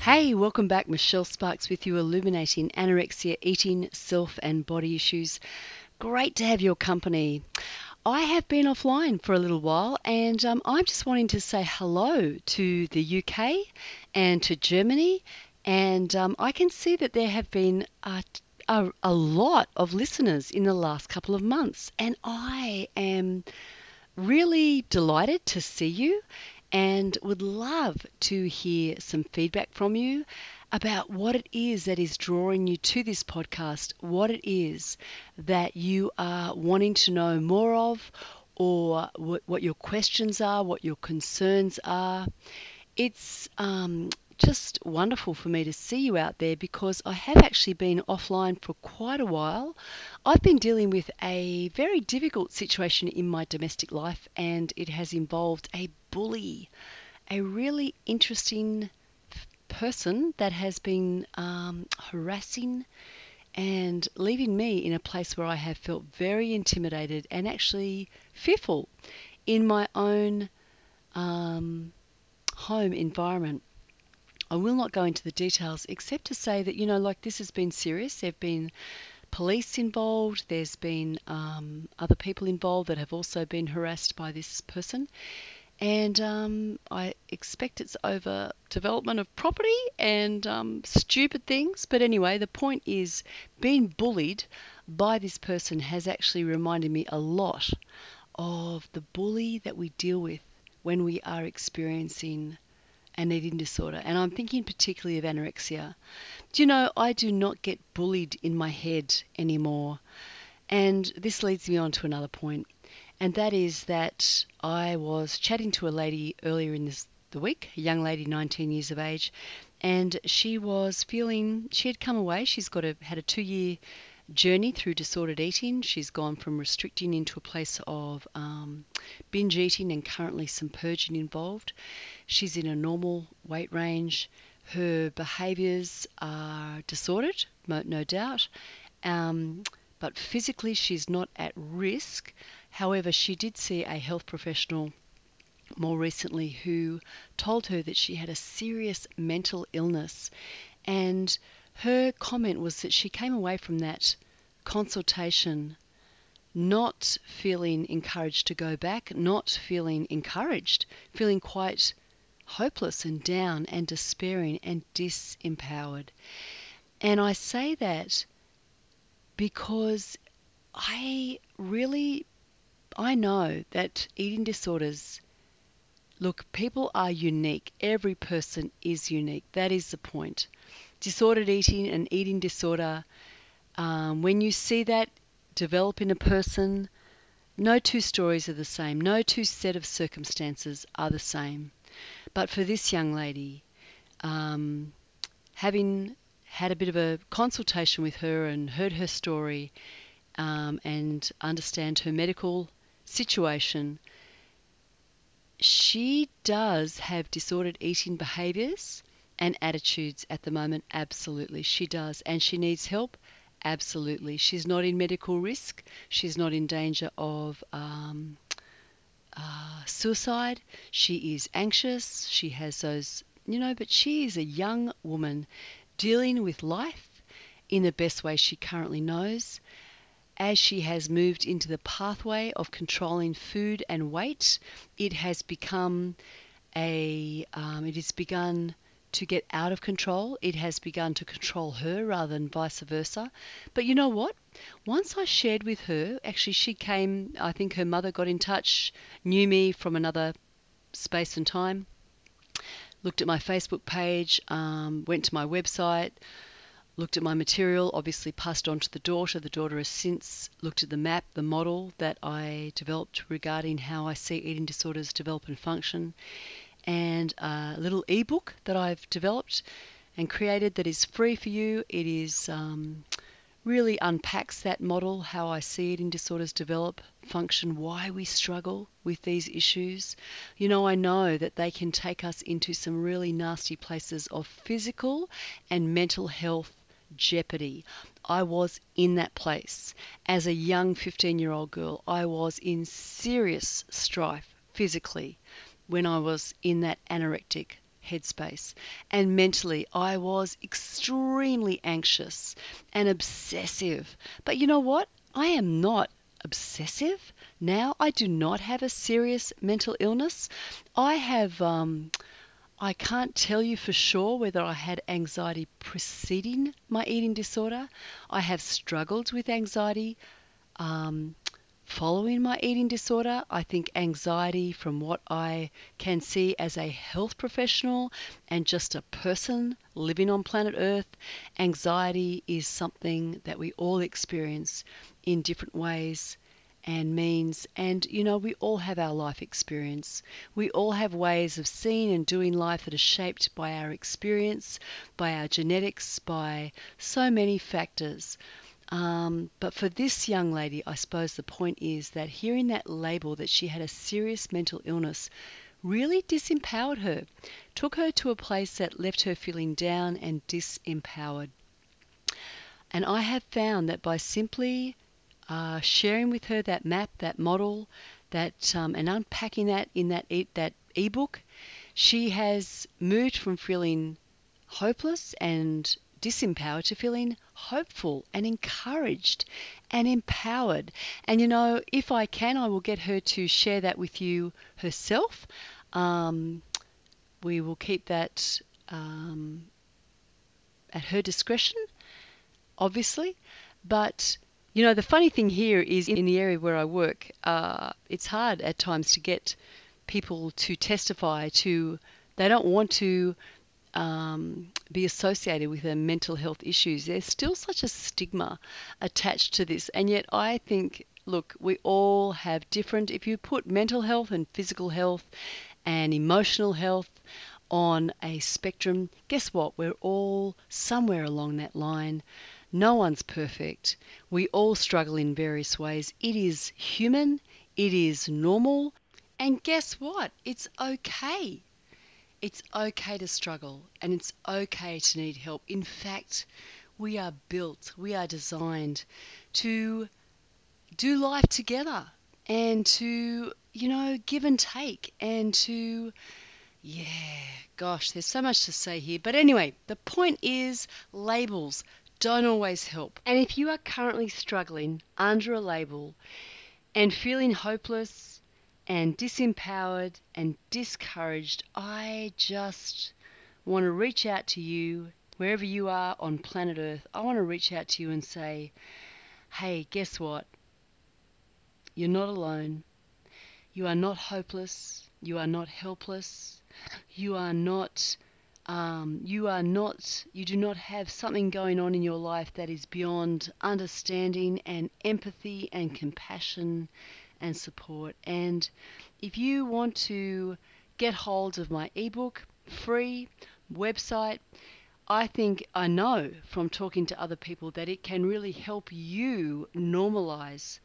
Hey, welcome back. Michelle Sparks with you, illuminating anorexia, eating, self and body issues. Great to have your company. I have been offline for a little while and I'm just wanting to say hello to the UK and to Germany, and I can see that there have been a lot of listeners in the last couple of months, and I am really delighted to see you and would love to hear some feedback from you about what it is that is drawing you to this podcast, what it is that you are wanting to know more of, or what your questions are, what your concerns are. It's just wonderful for me to see you out there, because I have actually been offline for quite a while. I've been dealing with a very difficult situation in my domestic life, and it has involved a bully, a really interesting person that has been harassing and leaving me in a place where I have felt very intimidated and actually fearful in my own home environment. I will not go into the details except to say that, you know, like, this has been serious. There have been police involved. There's been other people involved that have also been harassed by this person. And I expect it's over development of property and stupid things. But anyway, the point is, being bullied by this person has actually reminded me a lot of the bully that we deal with when we are experiencing an eating disorder. And I'm thinking particularly of anorexia. Do you know, I do not get bullied in my head anymore. And this leads me on to another point. And that is that I was chatting to a lady earlier in the week, a young lady, 19 years of age, and she had come away. She's had a 2-year journey through disordered eating. She's gone from restricting into a place of binge eating, and currently some purging involved. She's in a normal weight range. Her behaviours are disordered, no doubt, but physically she's not at risk. However, she did see a health professional more recently who told her that she had a serious mental illness. And her comment was that she came away from that consultation not feeling encouraged to go back, not feeling encouraged, feeling quite hopeless and down and despairing and disempowered. And I say that because I know that eating disorders, look, people are unique. Every person is unique. That is the point. Disordered eating and eating disorder, when you see that develop in a person, no two stories are the same. No two set of circumstances are the same. But for this young lady, having had a bit of a consultation with her and heard her story, and understand her medical situation, she does have disordered eating behaviours and attitudes at the moment. Absolutely, she does. And she needs help. Absolutely. She's not in medical risk. She's not in danger of suicide. She is anxious. She has those, you know, but she is a young woman dealing with life in the best way she currently knows, as she has moved into the pathway of controlling food and weight. It has begun to get out of control. It has begun to control her rather than vice versa. But you know what? Once I shared with her, actually she came, I think her mother got in touch, knew me from another space and time, looked at my Facebook page, went to my website, looked at my material, obviously passed on to the daughter. The daughter has since looked at the map, the model that I developed regarding how I see eating disorders develop and function, and a little ebook that I've developed and created that is free for you. It is really unpacks that model, how I see eating disorders develop, function, why we struggle with these issues. You know, I know that they can take us into some really nasty places of physical and mental health jeopardy. I was in that place as a young 15-year-old girl. I was in serious strife physically when I was in that anorectic headspace. And mentally, I was extremely anxious and obsessive. But you know what? I am not obsessive now. I do not have a serious mental illness. I have, I can't tell you for sure whether I had anxiety preceding my eating disorder. I have struggled with anxiety following my eating disorder. I think anxiety, from what I can see as a health professional and just a person living on planet Earth, anxiety is something that we all experience in different ways and means. And, you know, we all have our life experience. We all have ways of seeing and doing life that are shaped by our experience, by our genetics, by so many factors. But for this young lady, I suppose the point is that hearing that label that she had a serious mental illness really disempowered her, took her to a place that left her feeling down and disempowered. And I have found that by simply sharing with her that map, that model, that and unpacking that in that ebook, she has moved from feeling hopeless and disempowered to feeling hopeful and encouraged and empowered. And, you know, if I can, I will get her to share that with you herself. We will keep that at her discretion, obviously. But, you know, the funny thing here is in the area where I work, it's hard at times to get people to testify to, they don't want to be associated with their mental health issues. There's still such a stigma attached to this. And yet I think, look, we all have different, if you put mental health and physical health and emotional health on a spectrum, guess what? We're all somewhere along that line. No one's perfect. We all struggle in various ways. It is human. It is normal. And guess what? It's okay. It's okay to struggle, and it's okay to need help. In fact, we are built, we are designed to do life together and to, you know, give and take and to, yeah, gosh, there's so much to say here. But anyway, the point is labels don't always help. And if you are currently struggling under a label and feeling hopeless and disempowered and discouraged, I just want to reach out to you wherever you are on planet Earth. I want to reach out to you and say, hey, guess what? You're not alone. You are not hopeless. You are not helpless. You are not, you do not have something going on in your life that is beyond understanding and empathy and compassion and support. And if you want to get hold of my ebook, free website, I think, I know from talking to other people that it can really help you normalize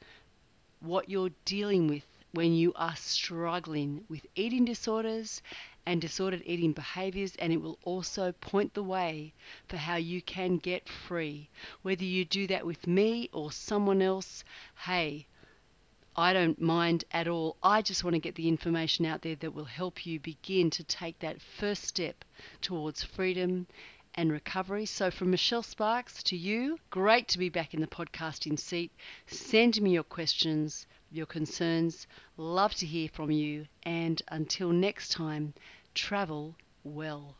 what you're dealing with when you are struggling with eating disorders and disordered eating behaviors. And it will also point the way for how you can get free, whether you do that with me or someone else. Hey, I don't mind at all. I just want to get the information out there that will help you begin to take that first step towards freedom and recovery. So from Michelle Sparks to you, great to be back in the podcasting seat. Send me your questions, your concerns. Love to hear from you. And until next time, travel well.